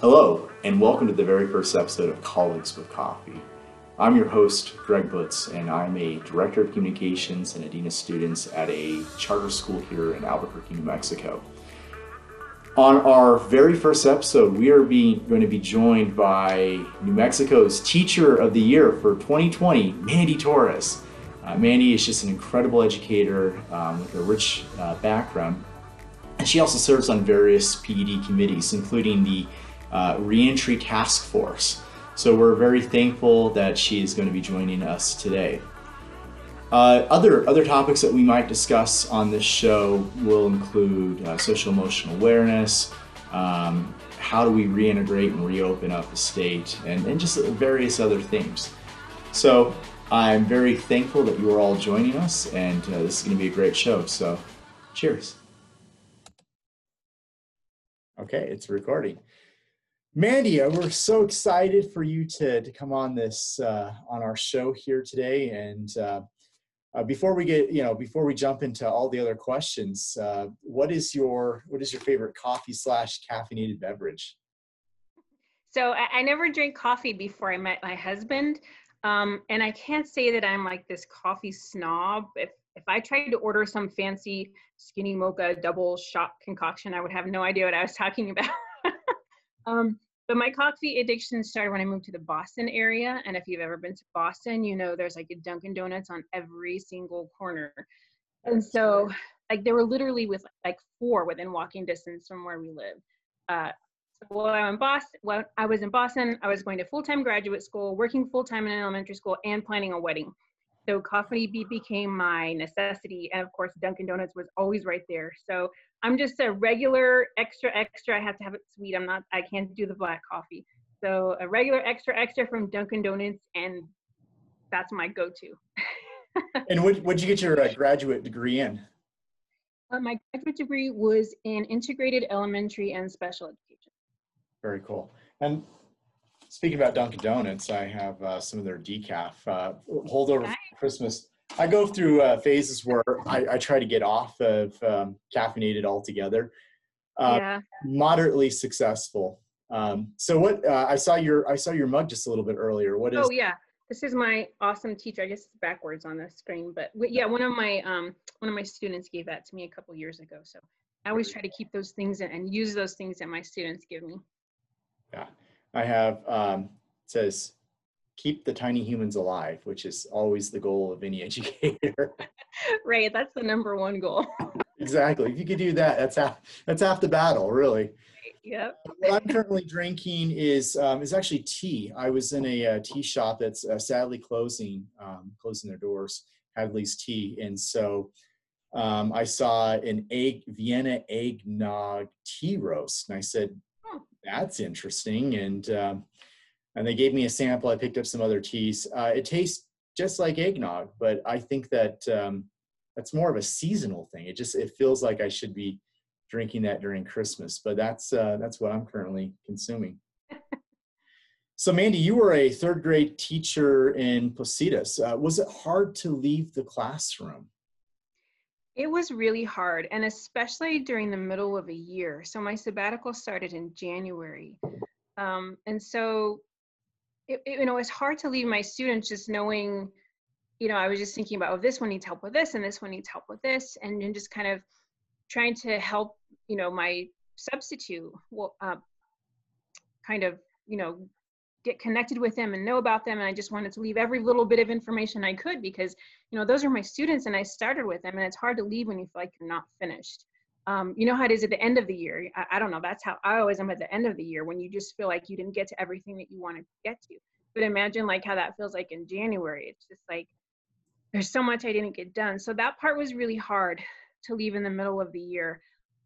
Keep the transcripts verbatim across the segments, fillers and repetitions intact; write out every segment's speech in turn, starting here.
Hello, and welcome to the very first episode of Colleagues with Coffee. I'm your host, Greg Butts, and I'm a Director of Communications and a Dean of Students at a charter school here in Albuquerque, New Mexico. On our very first episode, we are being, going to be joined by New Mexico's Teacher of the Year for twenty twenty, Mandy Torres. Uh, Mandy is just an incredible educator um, with a rich uh, background, and she also serves on various P E D committees, including the Uh, Reentry Task Force. So we're very thankful that she is going to be joining us today. Uh, other other topics that we might discuss on this show will include uh, social emotional awareness, um, how do we reintegrate and reopen up the state, and, and just various other themes. So I'm very thankful that you are all joining us, and uh, this is going to be a great show. So cheers. Okay, it's recording. Mandy, we're so excited for you to, to come on this uh, on our show here today. And uh, uh, before we get, you know, before we jump into all the other questions, uh, what is your what is your favorite coffee slash caffeinated beverage? So I, I never drank coffee before I met my husband, um, and I can't say that I'm like this coffee snob. If if I tried to order some fancy skinny mocha double shot concoction, I would have no idea what I was talking about. Um, but my coffee addiction started when I moved to the Boston area. And if you've ever been to Boston, you know, there's like a Dunkin' Donuts on every single corner. And so like there were literally with like four within walking distance from where we live. Uh, so while I'm in Boston, while I was in Boston, I was going to full-time graduate school, working full-time in an elementary school, and planning a wedding. So coffee became my necessity. And of course, Dunkin' Donuts was always right there. So I'm just a regular extra extra. I have to have it sweet. I'm not, I can't do the black coffee. So a regular extra extra from Dunkin' Donuts, and that's my go-to. And what did you get your uh, graduate degree in? Uh, my graduate degree was in integrated elementary and special education. Very cool. And speaking about Dunkin' Donuts, I have uh, some of their decaf uh, holdover Hi. For Christmas. I go through uh, phases where I, I try to get off of um, caffeinated altogether. Uh, yeah. Moderately successful. Um, so what uh, I saw your I saw your mug just a little bit earlier. What is? Oh yeah, this is my awesome teacher. I guess it's backwards on the screen, but w- yeah, one of my um, one of my students gave that to me a couple years ago. So I always try to keep those things in, and use those things that my students give me. Yeah, I have. Um, it says, keep the tiny humans alive, which is always the goal of any educator. Right, that's the number one goal. Exactly. If you could do that, that's half, that's half the battle, really. Yep. What I'm currently drinking is um, is actually tea. I was in a uh, tea shop that's uh, sadly closing, um, closing their doors, Hadley's Tea. And so um, I saw an egg, Vienna eggnog tea roast. And I said, hmm. that's interesting. And um, And they gave me a sample. I picked up some other teas. Uh, it tastes just like eggnog, but I think that um, that's more of a seasonal thing. It just it feels like I should be drinking that during Christmas. But that's uh, that's what I'm currently consuming. So, Mandy, you were a third grade teacher in Placitas. Uh, was it hard to leave the classroom? It was really hard, and especially during the middle of a year. So my sabbatical started in January, um, and so. It, you know, it's hard to leave my students just knowing, you know, I was just thinking about, oh, this one needs help with this, and this one needs help with this, and then just kind of trying to help, you know, my substitute, well, uh, kind of, you know, get connected with them and know about them. And I just wanted to leave every little bit of information I could because, you know, those are my students and I started with them, and it's hard to leave when you feel like you're not finished. Um, you know how it is at the end of the year. I, I don't know. That's how I always am at the end of the year, when you just feel like you didn't get to everything that you wanted to get to. But imagine like how that feels like in January. It's just like there's so much I didn't get done. So that part was really hard to leave in the middle of the year.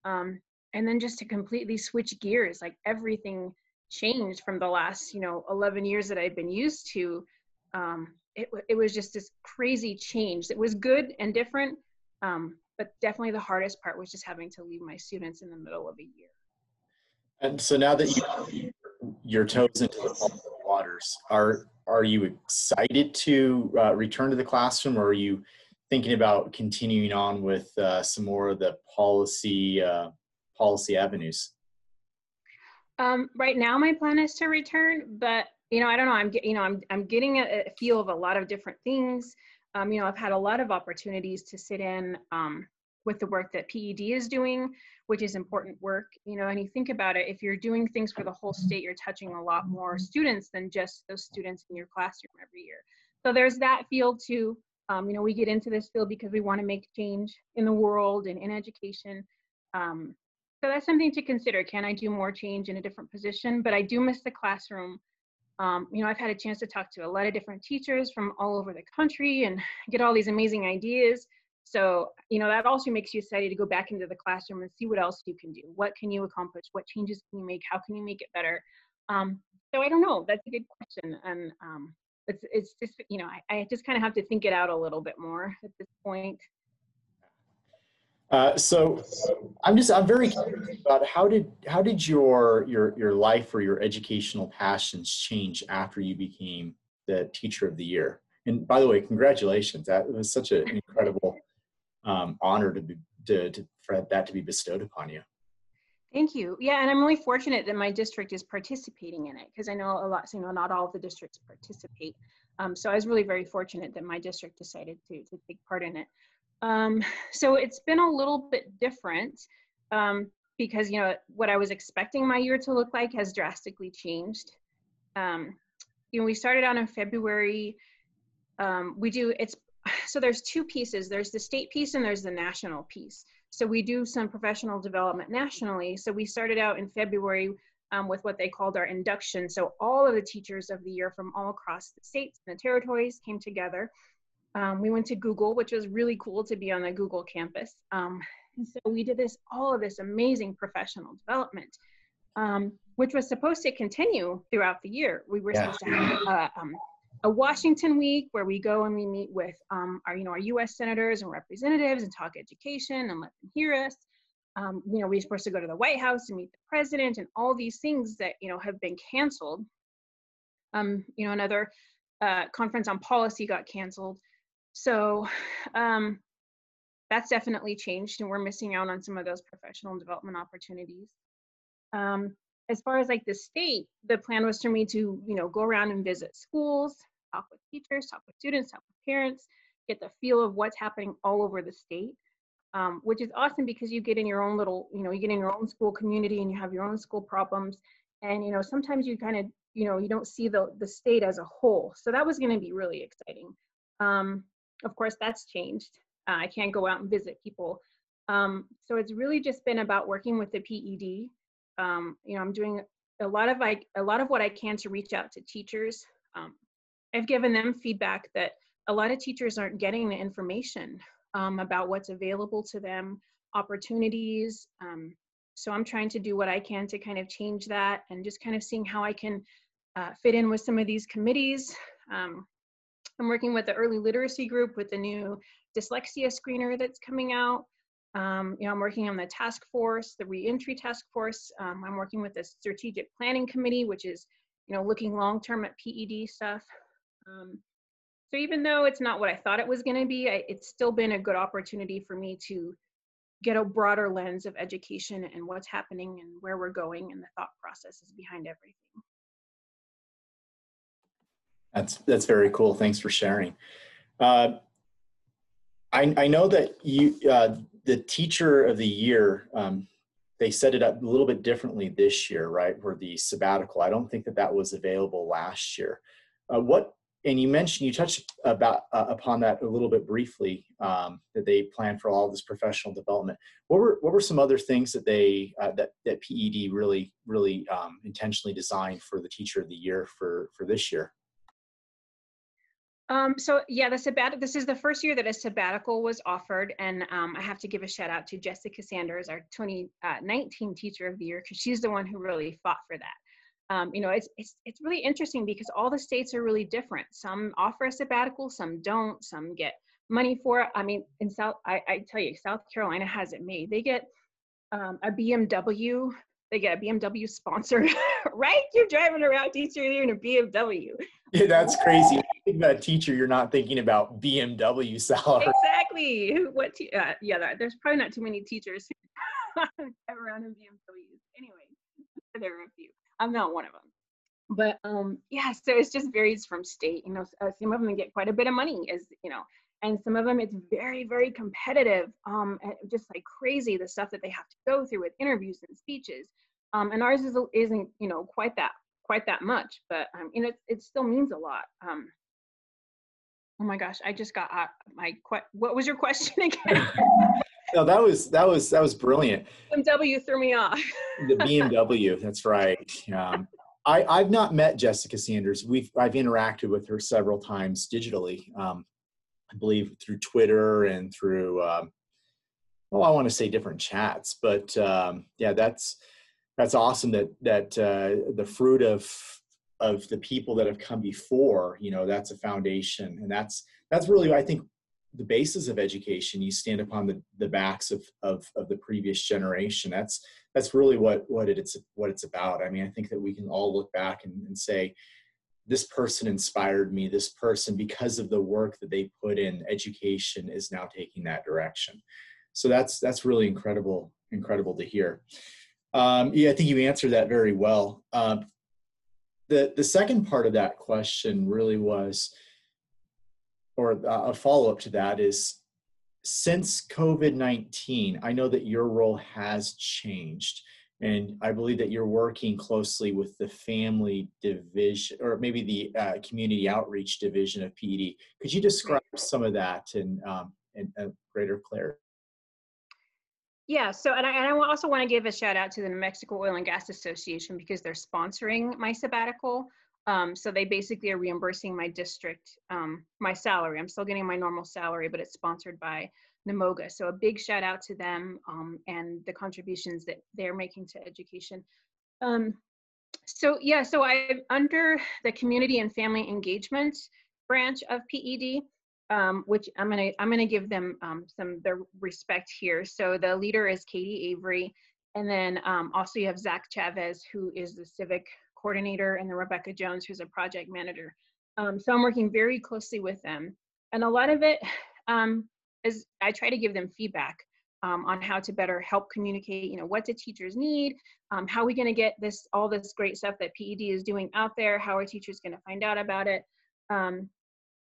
Um, and then just to completely switch gears, like everything changed from the last, you know, eleven years that I've been used to. Um, it, it was just this crazy change. It was good and different. Um, But definitely the hardest part was just having to leave my students in the middle of a year. And so now that you your toes into the public waters, are are you excited to uh, return to the classroom, or are you thinking about continuing on with uh, some more of the policy uh, policy avenues? Um, right now, my plan is to return, but you know, I don't know. I'm you know, I'm I'm getting a, a feel of a lot of different things. Um, you know, I've had a lot of opportunities to sit in um, with the work that P E D is doing, which is important work. You know, and you think about it, if you're doing things for the whole state, you're touching a lot more students than just those students in your classroom every year. So there's that field too. Um, you know, we get into this field because we want to make change in the world and in education. Um, so that's something to consider. Can I do more change in a different position? But I do miss the classroom. Um, you know, I've had a chance to talk to a lot of different teachers from all over the country and get all these amazing ideas. So, you know, that also makes you excited to go back into the classroom and see what else you can do. What can you accomplish? What changes can you make? How can you make it better? Um, so I don't know. That's a good question. And um, it's, it's just, you know, I, I just kind of have to think it out a little bit more at this point. Uh, so I'm just, I'm very curious about how did, how did your, your, your life or your educational passions change after you became the Teacher of the Year? And by the way, congratulations. That was such an incredible um, honor to be, to, to, for that to be bestowed upon you. Thank you. Yeah. And I'm really fortunate that my district is participating in it, because I know a lot, you know, not all of the districts participate. Um, so I was really very fortunate that my district decided to, to take part in it. Um, so it's been a little bit different um, because, you know, what I was expecting my year to look like has drastically changed. Um, you know, we started out in February. Um, we do, it's, so there's two pieces. There's the state piece and there's the national piece. So we do some professional development nationally. So we started out in February um, with what they called our induction. So all of the teachers of the year from all across the states and the territories came together. Um, we went to Google, which was really cool to be on the Google campus. Um, and so we did this, all of this amazing professional development, um, which was supposed to continue throughout the year. We were yeah. supposed to have uh, um, a Washington week where we go and we meet with um, our, you know, our U S senators and representatives and talk education and let them hear us. Um, you know, we were supposed to go to the White House and meet the president and all these things that, you know, have been canceled. Um, you know, another uh, conference on policy got canceled. So um, that's definitely changed, and we're missing out on some of those professional development opportunities. Um, as far as like the state, the plan was for me to, you know, go around and visit schools, talk with teachers, talk with students, talk with parents, get the feel of what's happening all over the state, um, which is awesome because you get in your own little, you know, you get in your own school community and you have your own school problems. And, you know, sometimes you kind of, you know, you don't see the, the state as a whole. So that was going to be really exciting. Um, Of course, that's changed. Uh, I can't go out and visit people. Um, so it's really just been about working with the P E D. Um, you know, I'm doing a lot of like a lot of what I can to reach out to teachers. Um, I've given them feedback that a lot of teachers aren't getting the information um, about what's available to them, opportunities. Um, so I'm trying to do what I can to kind of change that and just kind of seeing how I can uh, fit in with some of these committees. Um, I'm working with the early literacy group with the new dyslexia screener that's coming out. Um, you know, I'm working on the task force, the reentry task force. Um, I'm working with the strategic planning committee, which is, you know, looking long-term at P E D stuff. Um, so even though it's not what I thought it was going to be, I, it's still been a good opportunity for me to get a broader lens of education and what's happening and where we're going and the thought processes behind everything. That's, that's very cool. Thanks for sharing. Uh, I, I know that you, uh, the Teacher of the Year, um, they set it up a little bit differently this year, right? For the sabbatical. I don't think that that was available last year. Uh, what, and you mentioned, you touched about, uh, upon that a little bit briefly, um, that they planned for all this professional development. What were, what were some other things that they, uh, that, that P E D really, really um, intentionally designed for the Teacher of the Year for, for this year? Um, so yeah, the sabbat- this is the first year that a sabbatical was offered, and um, I have to give a shout out to Jessica Sanders, our twenty nineteen Teacher of the Year, because she's the one who really fought for that. Um, you know, it's, it's, it's really interesting because all the states are really different. Some offer a sabbatical, some don't, some get money for it. I mean, in South, I, I tell you, South Carolina has it made. They get um, a B M W, they get a B M W sponsor, right? You're driving around Teacher of the Year in a B M W. Yeah, that's crazy. Think about a teacher, you're not thinking about B M W salary. Exactly. What? Te uh, yeah, there's probably not too many teachers who drive around in B M Ws. Anyway, there are a few. I'm not one of them. But um, yeah, so it's just varies from state. You know, uh, some of them get quite a bit of money, as you know, and some of them it's very, very competitive, um, and just like crazy, the stuff that they have to go through with interviews and speeches. Um, and ours is, isn't, you know, quite that, quite that much, but um, you know, it, it still means a lot. Um, oh my gosh, I just got uh, my que- what was your question again? No, that was that was that was brilliant. B M W threw me off. The B M W, that's right. Um, I, I've not met Jessica Sanders. We've I've interacted with her several times digitally. Um, I believe through Twitter and through, um, well, I want to say different chats, but um, yeah, that's that's awesome that that uh, the fruit of of the people that have come before, you know, that's a foundation, and that's that's really, I think, the basis of education. You stand upon the, the backs of, of, of the previous generation. That's, that's really what, what it's, what it's about. I mean, I think that we can all look back and, and say, this person inspired me, this person, because of the work that they put in, education is now taking that direction. So that's, that's really incredible, incredible to hear. Um, yeah, I think you answered that very well. Uh, the, the second part of that question really was, or a follow-up to that is, since COVID nineteen, I know that your role has changed, and I believe that you're working closely with the family division, or maybe the uh, community outreach division of P E D. Could you describe some of that in, um, in uh, greater clarity? Yeah, so, and I, and I also want to give a shout out to the New Mexico Oil and Gas Association, because they're sponsoring my sabbatical. Um, so they basically are reimbursing my district, um, my salary. I'm still getting my normal salary, but it's sponsored by N M O G A. So a big shout out to them, um, and the contributions that they're making to education. Um, so yeah, so I'm under the community and family engagement branch of P E D, um, which I'm gonna I'm gonna give them um, some their respect here. So the leader is Katie Avery, and then um, also you have Zach Chavez, who is the civic coordinator, and then Rebecca Jones, who's a project manager. Um, so I'm working very closely with them. And a lot of it um, is I try to give them feedback um, on how to better help communicate, you know, what do teachers need? Um, how are we gonna get this, all this great stuff that P E D is doing out there? How are teachers gonna find out about it? Um,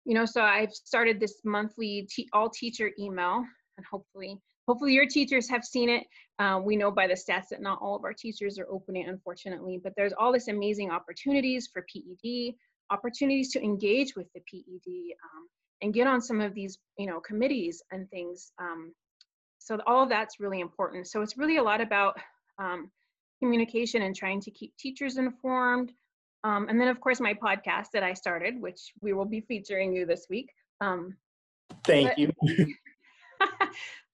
you know, so I've started this monthly te- all teacher email, and hopefully, Hopefully your teachers have seen it. Uh, we know by the stats that not all of our teachers are open, unfortunately, but there's all this amazing opportunities for P E D, opportunities to engage with the P E D um, and get on some of these, you know, committees and things. Um, so all of that's really important. So it's really a lot about um, communication and trying to keep teachers informed. Um, and then of course my podcast that I started, which we will be featuring you this week. Um, Thank but- you.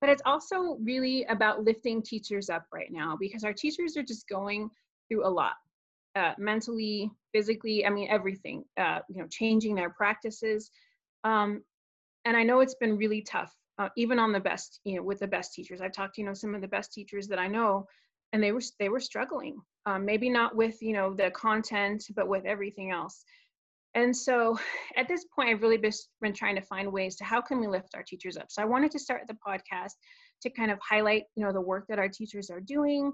But it's also really about lifting teachers up right now, because our teachers are just going through a lot, uh, mentally, physically, I mean, everything, uh, you know, changing their practices. Um, and I know it's been really tough, uh, even on the best, you know, with the best teachers. I've talked to, you know, some of the best teachers that I know, and they were, they were struggling, um, maybe not with, you know, the content, but with everything else. And so at this point, I've really been trying to find ways to how can we lift our teachers up? So I wanted to start the podcast to kind of highlight, you know, the work that our teachers are doing,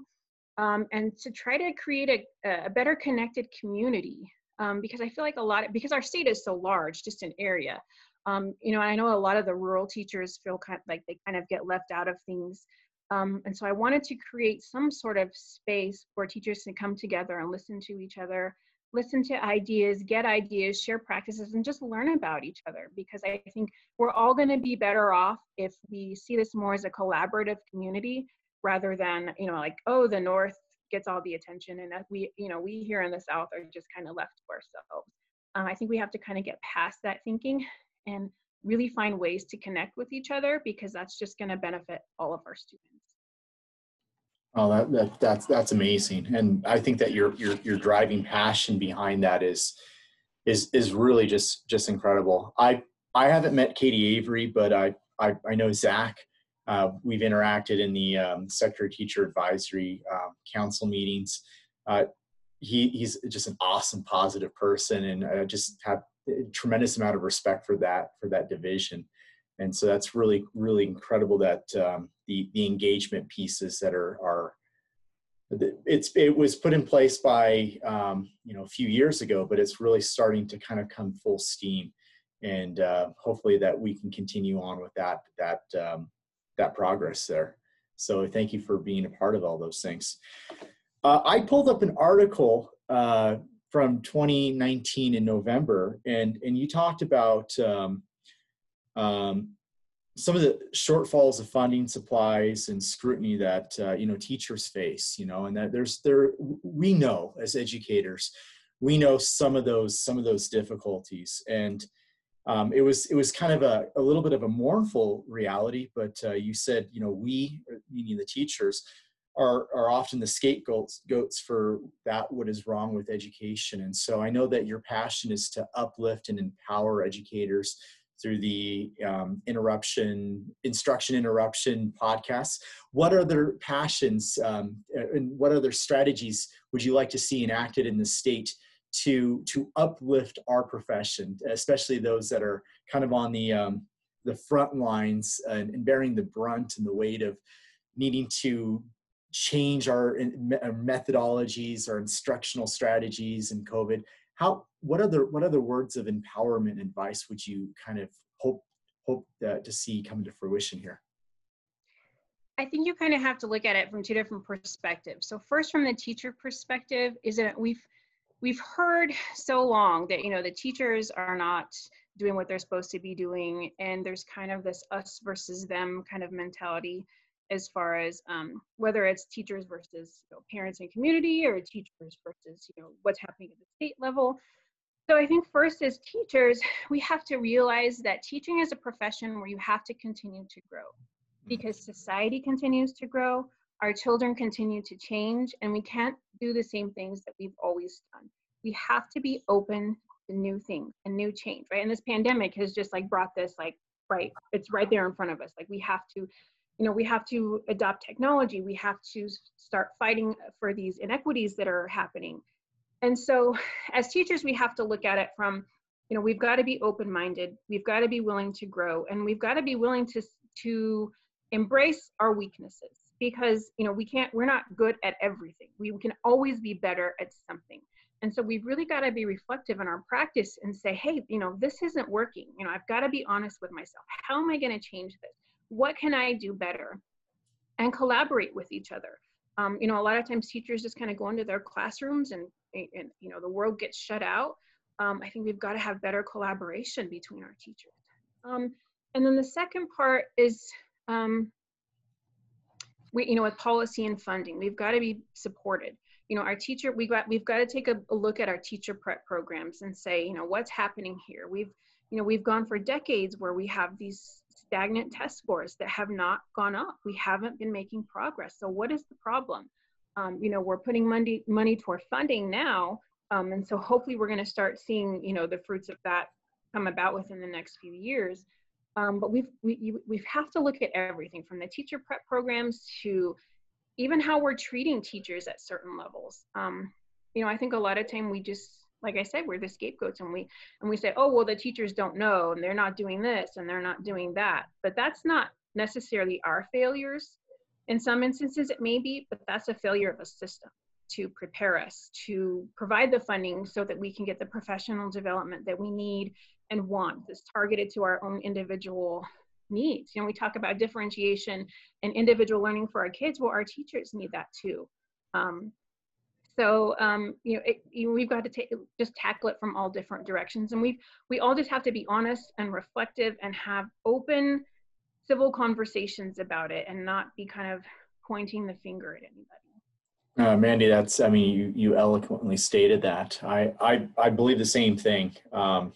um, and to try to create a, a better connected community, um, because I feel like a lot of, because our state is so large, just an area, um, you know, and I know a lot of the rural teachers feel kind of like they kind of get left out of things. Um, and so I wanted to create some sort of space where teachers can come together and listen to each other, listen to ideas, get ideas, share practices, and just learn about each other, because I think we're all going to be better off if we see this more as a collaborative community rather than, you know, like, oh, the North gets all the attention and that we, you know, we here in the South are just kind of left to ourselves. Um, I think we have to kind of get past that thinking and really find ways to connect with each other, because that's just going to benefit all of our students. Oh, that, that that's that's amazing, and I think that your your your driving passion behind that is is is really just just incredible. I I haven't met Katie Avery, but I I, I know Zach. Uh, we've interacted in the um, Sector Teacher Advisory uh, Council meetings. Uh, he he's just an awesome, positive person, and I just have a tremendous amount of respect for that for that division. And so that's really, really incredible that um, the the engagement pieces that are are It's, it was put in place by, um, you know, a few years ago, but it's really starting to kind of come full steam. And uh, hopefully that we can continue on with that, that, um, that progress there. So thank you for being a part of all those things. Uh, I pulled up an article uh, from twenty nineteen in November, and, and you talked about um, um, some of the shortfalls of funding, supplies, and scrutiny that uh, you know teachers face, you know, and that there's there we know as educators, we know some of those some of those difficulties, and um, it was it was kind of a, a little bit of a mournful reality. But uh, you said, you know, we, meaning the teachers, are are often the scapegoats goats for that what is wrong with education, and so I know that your passion is to uplift and empower educators through the um, interruption, instruction interruption podcasts. What other passions um, and what other strategies would you like to see enacted in the state to to uplift our profession, especially those that are kind of on the um, the front lines and, and bearing the brunt and the weight of needing to change our, our methodologies, our instructional strategies in COVID? How, what other, what other words of empowerment and advice would you kind of hope, hope uh, to see come to fruition here? I think you kind of have to look at it from two different perspectives. So first, from the teacher perspective, is that we've, we've heard so long that, you know, the teachers are not doing what they're supposed to be doing. And there's kind of this us versus them kind of mentality, as far as um, whether it's teachers versus you know, parents and community, or teachers versus you know what's happening at the state level. So I think first, as teachers, we have to realize that teaching is a profession where you have to continue to grow, because society continues to grow, our children continue to change, and we can't do the same things that we've always done. We have to be open to new things and new change, right? And this pandemic has just like brought this like right, it's right there in front of us. Like we have to You know, we have to adopt technology. We have to start fighting for these inequities that are happening. And so as teachers, we have to look at it from, you know, we've got to be open-minded. We've got to be willing to grow, and we've got to be willing to, to embrace our weaknesses, because, you know, we can't, we're not good at everything. We can always be better at something. And so we've really got to be reflective in our practice and say, hey, you know, this isn't working. You know, I've got to be honest with myself. How am I going to change this? What can I do better? And collaborate with each other. Um, you know, a lot of times teachers just kind of go into their classrooms and, and you know, the world gets shut out. Um, I think we've got to have better collaboration between our teachers. Um, and then the second part is, um, we, you know, with policy and funding, we've got to be supported. You know, our teacher, we got, we've got to take a, a look at our teacher prep programs and say, you know, what's happening here? We've, you know, we've gone for decades where we have these stagnant test scores that have not gone up. We haven't been making progress. So what is the problem? Um, you know, we're putting money, money toward funding now. Um, and so hopefully we're going to start seeing, you know, the fruits of that come about within the next few years. Um, but we've, we, you, we have to look at everything from the teacher prep programs to even how we're treating teachers at certain levels. Um, you know, I think a lot of time we just, like I said, we're the scapegoats, and we and we say, oh, well, the teachers don't know, and they're not doing this, and they're not doing that. But that's not necessarily our failures. In some instances, it may be, but that's a failure of a system to prepare us, to provide the funding so that we can get the professional development that we need and want, that's targeted to our own individual needs. You know, we talk about differentiation and individual learning for our kids. Well, our teachers need that too. Um, So, um, you know, it, you, we've got to take, just tackle it from all different directions. And we we all just have to be honest and reflective and have open, civil conversations about it, and not be kind of pointing the finger at anybody. Uh, Mandy, that's, I mean, you, you eloquently stated that. I, I, I believe the same thing. Um,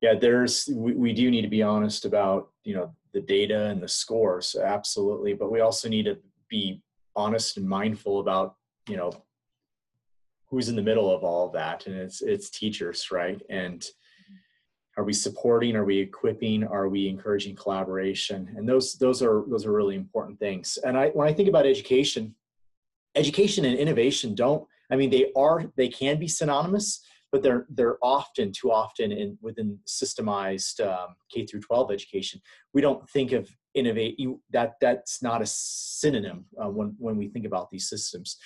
yeah, there's, we, we do need to be honest about, you know, the data and the scores, absolutely. But we also need to be honest and mindful about, you know, who's in the middle of all of that, and it's it's teachers, right? And are we supporting? Are we equipping? Are we encouraging collaboration? And those those are those are really important things. And I when I think about education, education and innovation don't. I mean, they are they can be synonymous, but they're they're often too often in within systemized um, K through twelve education. We don't think of innovate. You, that that's not a synonym uh, when when we think about these systems.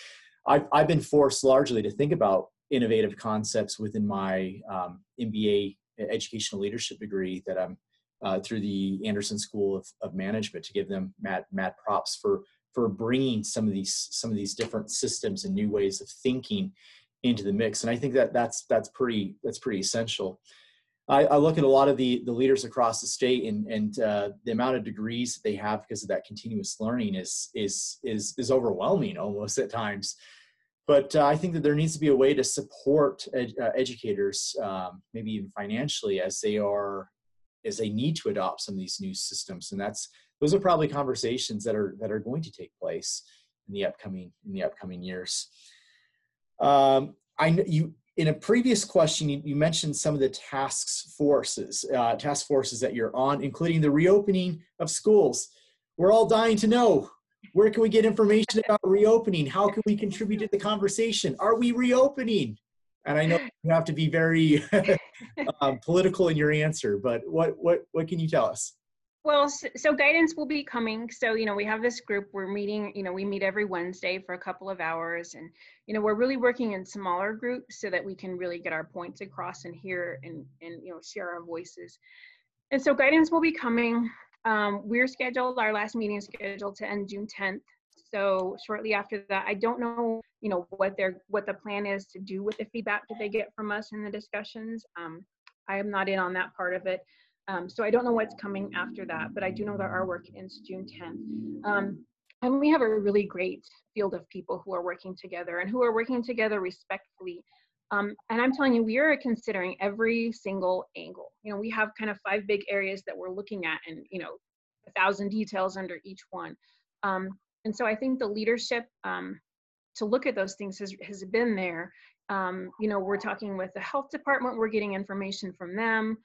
I've, I've been forced largely to think about innovative concepts within my um, M B A educational leadership degree that I'm uh, through the Anderson School of, of Management, to give them mad, mad props for, for bringing some of these, some of these different systems and new ways of thinking into the mix. And I think that that's, that's pretty, that's pretty essential. I, I look at a lot of the, the leaders across the state, and, and uh, the amount of degrees that they have because of that continuous learning is, is, is, is overwhelming almost at times. But uh, I think that there needs to be a way to support ed, uh, educators, um, maybe even financially, as they are, as they need to adopt some of these new systems. And that's, those are probably conversations that are, that are going to take place in the upcoming, in the upcoming years. Um, I know you, in a previous question, you, you mentioned some of the task forces, uh, task forces that you're on, including the reopening of schools. We're all dying to know, where can we get information about reopening? How can we contribute to the conversation? Are we reopening? And I know you have to be very um, political in your answer, but what, what, what can you tell us? Well, so guidance will be coming. So, you know, we have this group, we're meeting, you know, we meet every Wednesday for a couple of hours, and, you know, we're really working in smaller groups so that we can really get our points across and hear and, and you know, share our voices. And so guidance will be coming. Um, we're scheduled, our last meeting is scheduled to end June tenth. So shortly after that, I don't know, you know, what their, what the plan is to do with the feedback that they get from us in the discussions. Um, I am not in on that part of it. Um, so I don't know what's coming after that, but I do know that our work ends June tenth. Um, and we have a really great field of people who are working together and who are working together respectfully. Um, and I'm telling you, we are considering every single angle. You know, we have kind of five big areas that we're looking at, and, you know, a thousand details under each one. Um, and so I think the leadership um, to look at those things has, has been there. Um, you know, we're talking with the health department, we're getting information from them.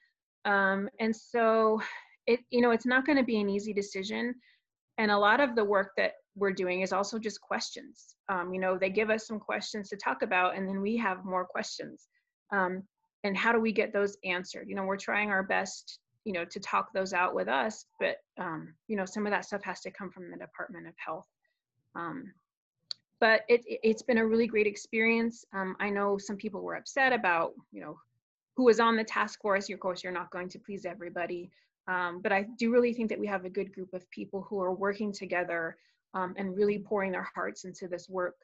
Um, and so, it, you know, it's not going to be an easy decision. And a lot of the work that we're doing is also just questions. Um, you know, they give us some questions to talk about, and then we have more questions. Um, and how do we get those answered? You know, we're trying our best, you know, to talk those out with us, but, um, you know, some of that stuff has to come from the Department of Health. Um, but it, it's been a really great experience. Um, I know some people were upset about, you know, who was on the task force. Of course, you're not going to please everybody. Um, but I do really think that we have a good group of people who are working together um, and really pouring their hearts into this work.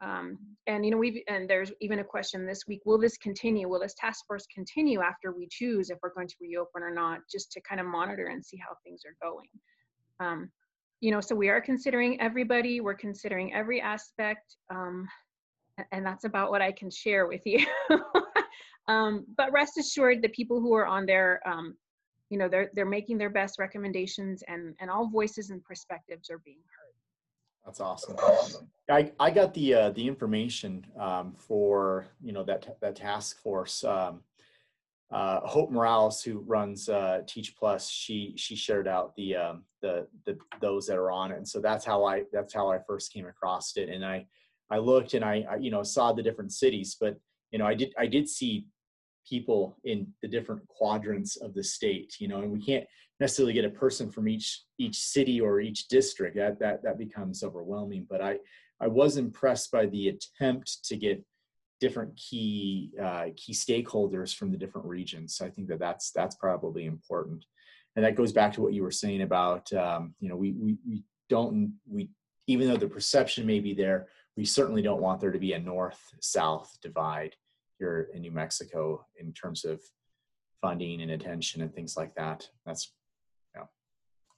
Um, and, you know, we've, and there's even a question this week, will this continue? Will this task force continue after we choose if we're going to reopen or not, just to kind of monitor and see how things are going? Um, you know, so we are considering everybody, we're considering every aspect. Um, and that's about what I can share with you. Um, but rest assured, the people who are on there, um, you know, they're, they're making their best recommendations, and, and all voices and perspectives are being heard. That's awesome. I, I got the, uh, the information um, for, you know, that, that task force. Um, uh, Hope Morales, who runs uh, Teach Plus, she, she shared out the, um, the, the, those that are on it. And so that's how I, that's how I first came across it. And I, I looked and I, I you know, saw the different cities, but, you know, I did, I did see people in the different quadrants of the state, you know, and we can't necessarily get a person from each each city or each district. That that that becomes overwhelming. But I I was impressed by the attempt to get different key uh, key stakeholders from the different regions. So I think that that's that's probably important, and that goes back to what you were saying about um, you know we, we we don't we even though the perception may be there, we certainly don't want there to be a north-south divide here in New Mexico in terms of funding and attention and things like that. That's, you know,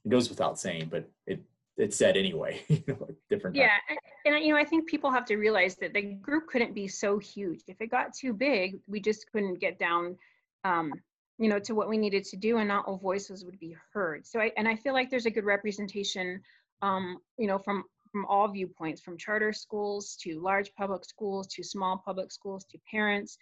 it goes without saying, but it, it's said anyway, you know, different. Yeah. And, and, you know, I think people have to realize that the group couldn't be so huge. If it got too big, we just couldn't get down, um, you know, to what we needed to do, and not all voices would be heard. So I, and I feel like there's a good representation, um, you know, from, from all viewpoints, from charter schools to large public schools to small public schools to parents,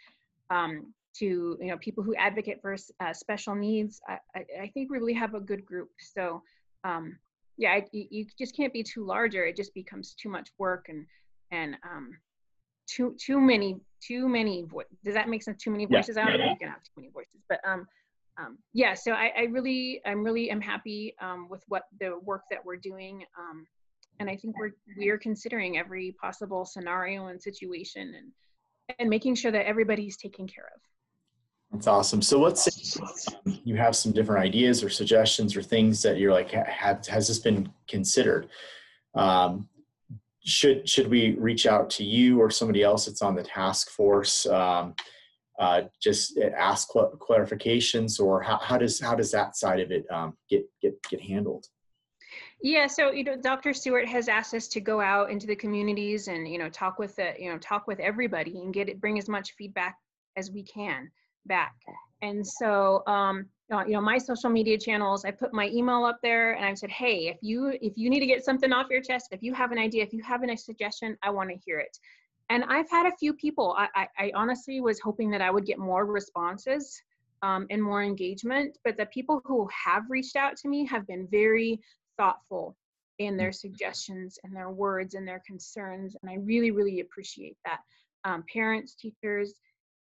um, to you know people who advocate for uh, special needs. I, I, I think we really have a good group. So um, yeah, I, you just can't be too large, or it just becomes too much work and and um, too too many too many voices. Does that make sense? Too many voices. Yeah. I don't know if you can have too many voices, but um, um, yeah. So I, I really I'm really am happy um, with what the work that we're doing. Um, And I think we're we're considering every possible scenario and situation, and and making sure that everybody's taken care of. That's awesome. So let's say you have some different ideas or suggestions or things that you're like, have, has this been considered? Um, should should we reach out to you or somebody else that's on the task force? Um, uh, just ask cl- clarifications, or how, how does how does that side of it um, get get get handled? Yeah, so you know, Doctor Stewart has asked us to go out into the communities and you know talk with the you know talk with everybody and get it, bring as much feedback as we can back. And so um you know my social media channels, I put my email up there, and I said, hey, if you if you need to get something off your chest, if you have an idea, if you have a suggestion, I want to hear it. And I've had a few people. I, I I honestly was hoping that I would get more responses um and more engagement, but the people who have reached out to me have been very thoughtful in their suggestions and their words and their concerns, and I really really appreciate that. Um, parents, teachers.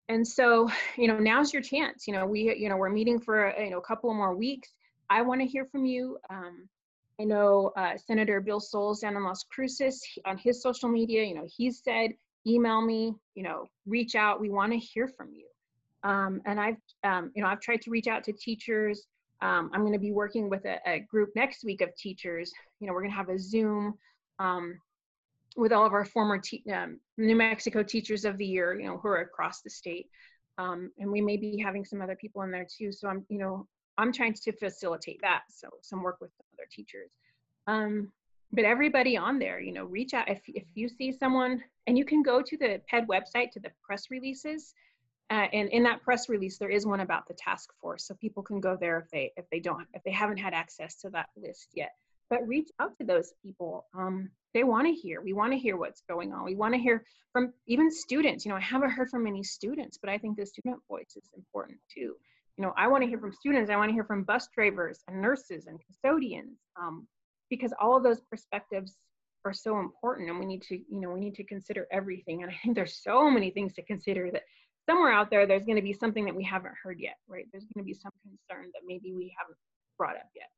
And so, you know, now's your chance. You know, we, you know, we're meeting for, you know, a couple more weeks. I want to hear from you. Um, I know uh, Senator Bill Soules down in Las Cruces, he, on his social media, you know, he said, email me, you know, reach out. We want to hear from you. Um, and I've, um, you know, I've tried to reach out to teachers. Um, I'm going to be working with a, a group next week of teachers. You know, we're going to have a Zoom um with all of our former te- um, New Mexico Teachers of the Year, you know, who are across the state. Um, and we may be having some other people in there too. So I'm, you know, I'm trying to facilitate that. So some work with other teachers. Um, but everybody on there, you know, reach out if, if you see someone, and you can go to the P E D website, to the press releases. Uh, and in that press release, there is one about the task force. So people can go there if they, if they don't, if they haven't had access to that list yet. But reach out to those people. Um, they want to hear. We want to hear what's going on. We want to hear from even students. You know, I haven't heard from many students, but I think the student voice is important too. You know, I want to hear from students. I want to hear from bus drivers and nurses and custodians, um, because all of those perspectives are so important, and we need to, you know, we need to consider everything. And I think there's so many things to consider that somewhere out there, there's going to be something that we haven't heard yet, right? There's going to be some concern that maybe we haven't brought up yet.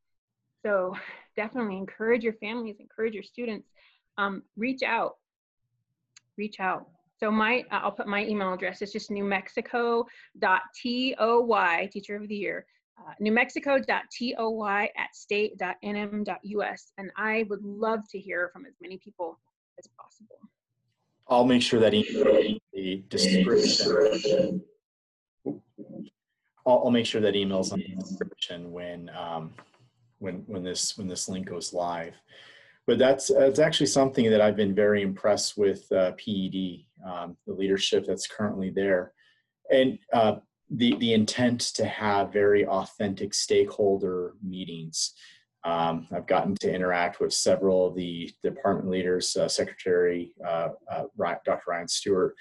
So definitely encourage your families, encourage your students, um, reach out, reach out. So my, I'll put my email address, it's just newmexico dot toy, teacher of the year, uh, newmexico dot toy at state dot n m dot u s. And I would love to hear from as many people as possible. I'll make sure that email, the description, I'll, I'll make sure that email's on the description when, um, when when this when this link goes live. But that's it's actually something that I've been very impressed with uh, P E D, um, the leadership that's currently there, and uh, the the intent to have very authentic stakeholder meetings. Um, I've gotten to interact with several of the department leaders, uh, Secretary uh, uh, Doctor Ryan Stewart,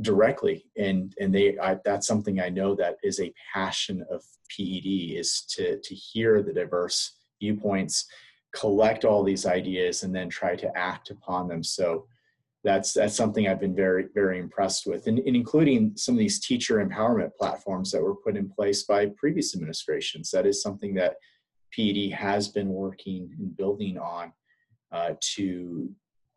directly, and and they I, that's something I know that is a passion of P E D, is to to hear the diverse viewpoints, collect all these ideas, and then try to act upon them. So that's that's something I've been very very impressed with, and, and including some of these teacher empowerment platforms that were put in place by previous administrations. That is something that P E D has been working and building on uh, to.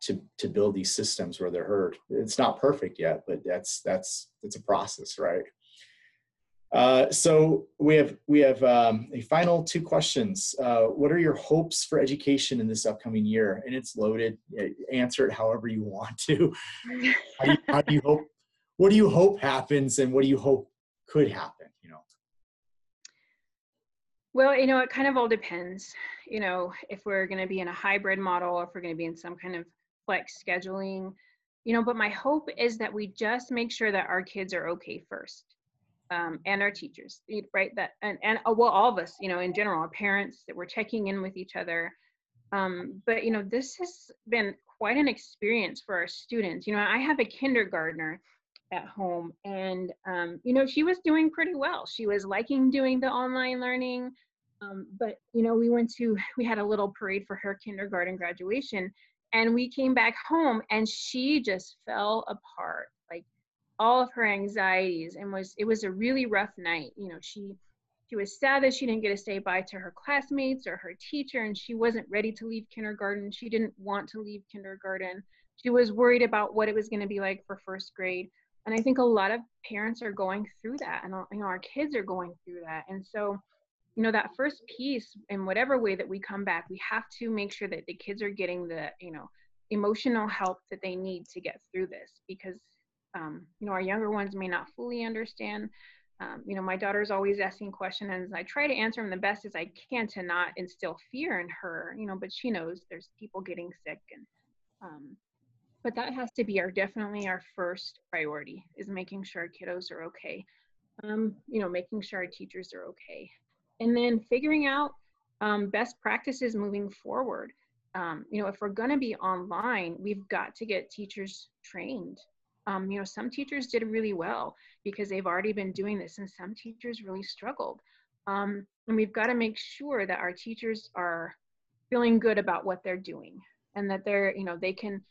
To, to build these systems where they're heard. It's not perfect yet, but that's that's it's a process, right? Uh, so we have we have um, a final two questions. Uh, what are your hopes for education in this upcoming year? And it's loaded. Answer it however you want to. How do you, how do you hope? What do you hope happens, and what do you hope could happen? You know. Well, you know, it kind of all depends. You know, if we're going to be in a hybrid model, or if we're going to be in some kind of flex scheduling, you know, but my hope is that we just make sure that our kids are okay first, um, and our teachers, right? That, and, and uh, well, all of us, you know, in general, our parents, that we're checking in with each other. Um, but, you know, this has been quite an experience for our students. You know, I have a kindergartner at home, and, um, you know, she was doing pretty well. She was liking doing the online learning. Um, but, you know, we went to, we had a little parade for her kindergarten graduation, and we came back home, and she just fell apart, like all of her anxieties, and was, it was a really rough night. You know, she, She was sad that she didn't get to say bye to her classmates or her teacher, and she wasn't ready to leave kindergarten. She didn't want to leave kindergarten. She was worried about what it was going to be like for first grade. And I think a lot of parents are going through that, and you know, our kids are going through that. And so, you know, that first piece, in whatever way that we come back, we have to make sure that the kids are getting the, you know, emotional help that they need to get through this, because, um, you know, our younger ones may not fully understand. Um, you know, my daughter's always asking questions, and I try to answer them the best as I can to not instill fear in her, you know, but she knows there's people getting sick. And, um, but that has to be our, definitely our first priority, is making sure our kiddos are okay. Um, you know, making sure our teachers are okay. And then figuring out um, best practices moving forward. Um, you know, if we're going to be online, we've got to get teachers trained. Um, you know, some teachers did really well because they've already been doing this, and some teachers really struggled. Um, and we've got to make sure that our teachers are feeling good about what they're doing, and that they're, you know, they can,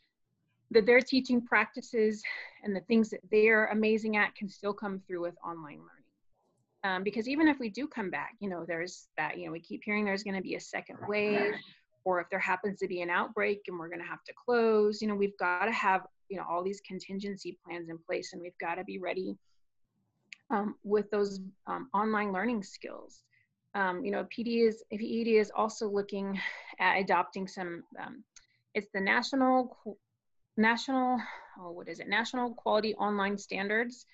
that their teaching practices and the things that they're amazing at can still come through with online learning. Um, because even if we do come back, you know, there's that, you know, we keep hearing there's going to be a second wave, or if there happens to be an outbreak and we're going to have to close, you know, we've got to have, you know, all these contingency plans in place, and we've got to be ready um, with those um, online learning skills. Um, you know, P D is, P E D is also looking at adopting some, um, it's the national, national, oh, what is it? National Quality Online Standards.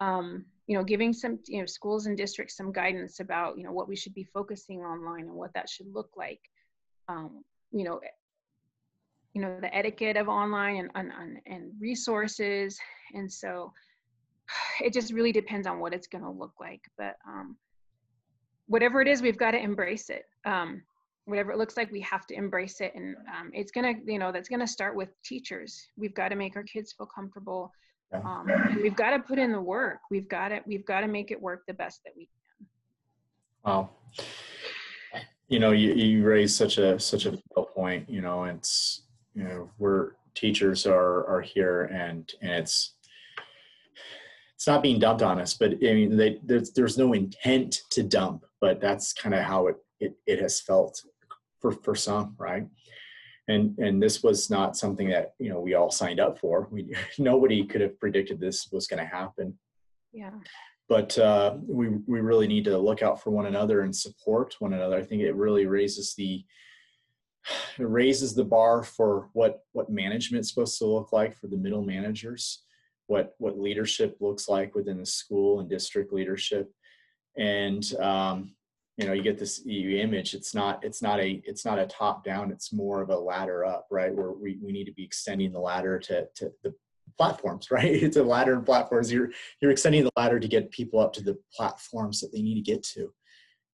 Um, you know, giving some, you know, schools and districts some guidance about, you know, what we should be focusing online and what that should look like. Um, you know, you know, the etiquette of online and, and, and resources. And so it just really depends on what it's going to look like. But um, whatever it is, we've got to embrace it. Um, whatever it looks like, we have to embrace it. And um, it's going to, you know, that's going to start with teachers. We've got to make our kids feel comfortable. Um, and we've got to put in the work. We've got to, we've got to make it work the best that we can. Wow. You know, you, you raised such a, such a point, you know, it's, you know, we're teachers are, are here, and, and it's, it's not being dumped on us, but I mean, they, there's, there's no intent to dump, but that's kind of how it, it, it has felt for, for some, right? And and this was not something that, you know, we all signed up for. We nobody could have predicted this was going to happen. Yeah. But uh, we we really need to look out for one another and support one another. I think it really raises the it raises the bar for what what management's supposed to look like for the middle managers, what what leadership looks like within the school and district leadership, and. Um, You know, you get this E U image. It's not. It's not a. It's not a top down. It's more of a ladder up, right? Where we, we need to be extending the ladder to to the platforms, right? It's a ladder and platforms. You're you're extending the ladder to get people up to the platforms that they need to get to,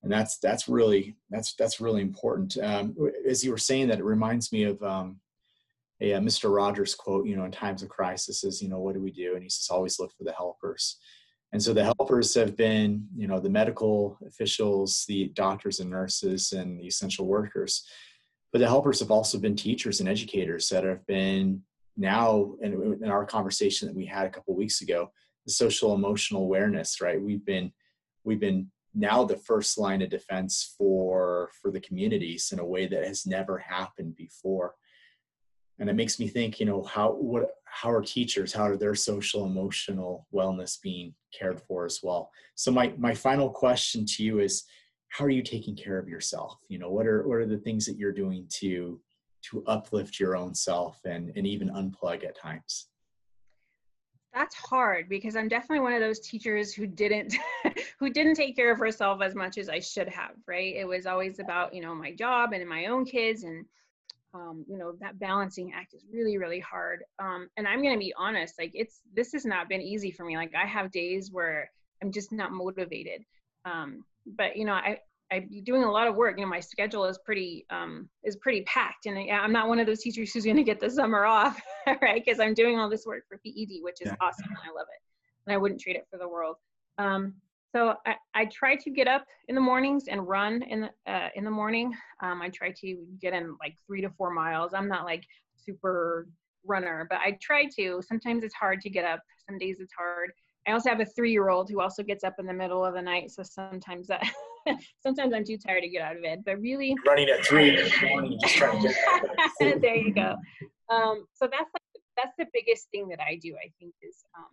and that's that's really that's that's really important. Um, as you were saying that, it reminds me of um, a uh, Mister Rogers quote. You know, in times of crisis, is you know, what do we do? And he says, always look for the helpers. And so the helpers have been, you know, the medical officials, the doctors and nurses, and the essential workers. But the helpers have also been teachers and educators that have been now, in, in our conversation that we had a couple of weeks ago, the social emotional awareness, right? We've been, we've been now the first line of defense for, for the communities in a way that has never happened before. And it makes me think, you know, how what how are teachers, how are their social emotional wellness being cared for as well? So my my final question to you is, how are you taking care of yourself? You know, what are what are the things that you're doing to to uplift your own self and and even unplug at times? That's hard, because I'm definitely one of those teachers who didn't who didn't take care of herself as much as I should have, right? It was always about, you know, my job and my own kids, and Um, you know, that balancing act is really, really hard. Um, and I'm going to be honest, like it's, this has not been easy for me. Like I have days where I'm just not motivated. Um, but you know, I, I'm doing a lot of work. You know, my schedule is pretty, um, is pretty packed, and I, I'm not one of those teachers who's going to get the summer off, right? Cause I'm doing all this work for P E D, which is yeah. awesome. And I love it. And I wouldn't trade it for the world. Um, So I, I try to get up in the mornings and run in the, uh, in the morning. Um, I try to get in like three to four miles. I'm not like super runner, but I try to. Sometimes it's hard to get up. Some days it's hard. I also have a three-year-old who also gets up in the middle of the night. So sometimes that, sometimes I'm too tired to get out of bed, but really running at three in the morning, just trying to get out. There you go. Um, so that's like, that's the biggest thing that I do, I think, is, um,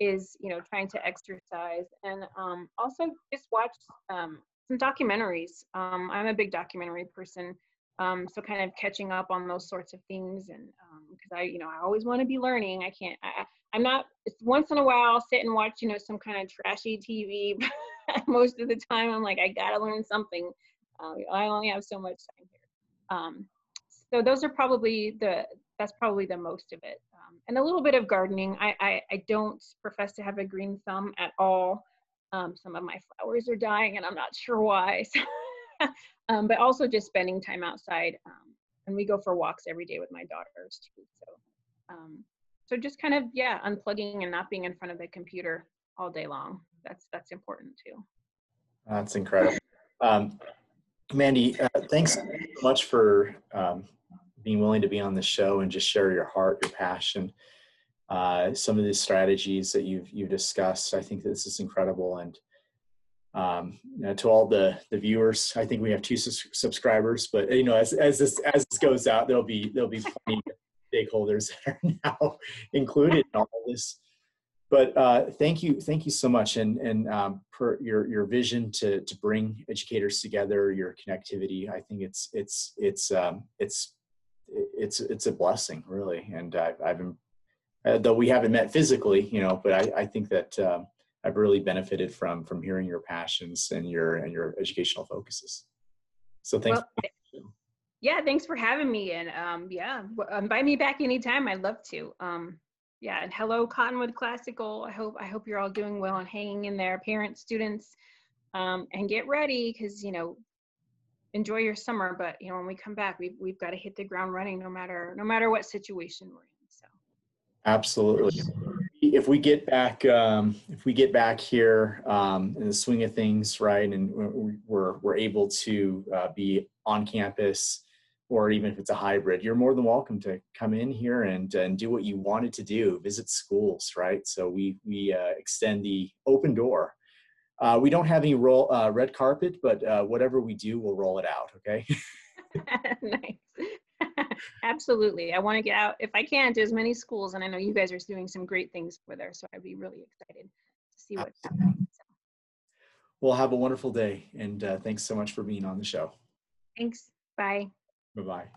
is, you know, trying to exercise, and um, also just watch um, some documentaries. Um, I'm a big documentary person. Um, so kind of catching up on those sorts of things, and because um, I, you know, I always want to be learning. I can't. I, I'm not. It's once in a while, I'll sit and watch, you know, some kind of trashy T V. But most of the time, I'm like, I gotta learn something. Uh, I only have so much time here. Um, so those are probably the. That's probably the most of it, um, and a little bit of gardening. I, I I don't profess to have a green thumb at all. Um, some of my flowers are dying, and I'm not sure why. So Um, but also just spending time outside, um, and we go for walks every day with my daughters too. So, um, so just kind of, yeah, unplugging and not being in front of the computer all day long. That's, that's important too. That's incredible. Um, Mandy, uh, thanks so much for um, being willing to be on the show and just share your heart, your passion, uh, some of the strategies that you've, you've discussed. I think this is incredible. And Um, you know, to all the, the viewers, I think we have two su subscribers, but you know, as, as this, as this goes out, there'll be, there'll be plenty of stakeholders that are now included in all of this, but, uh, thank you. Thank you so much. And, and, um, per your, your vision to, to bring educators together, your connectivity, I think it's, it's, it's, um, it's, it's, it's a blessing really. And I've, I've been, uh, though we haven't met physically, you know, but I, I think that, um, I've really benefited from from hearing your passions and your and your educational focuses. So thanks. Well, yeah, thanks for having me, and um, yeah, invite me back anytime. I'd love to. Um, yeah, and hello, Cottonwood Classical. I hope I hope you're all doing well and hanging in there, parents, students, um, and get ready, because you know, enjoy your summer. But you know, when we come back, we've we've got to hit the ground running, no matter no matter what situation we're in. So absolutely. If we get back, um, if we get back here um, in the swing of things, right, and we're we're able to uh, be on campus, or even if it's a hybrid, you're more than welcome to come in here and and do what you wanted to do, visit schools, right? So we we uh, extend the open door. Uh, we don't have any roll uh, red carpet, but uh, whatever we do, we'll roll it out. Okay. Nice. Absolutely. I want to get out, if I can, to as many schools, and I know you guys are doing some great things for there, so I'd be really excited to see what's happening. So. Well, have a wonderful day, and uh, thanks so much for being on the show. Thanks. Bye. Bye-bye.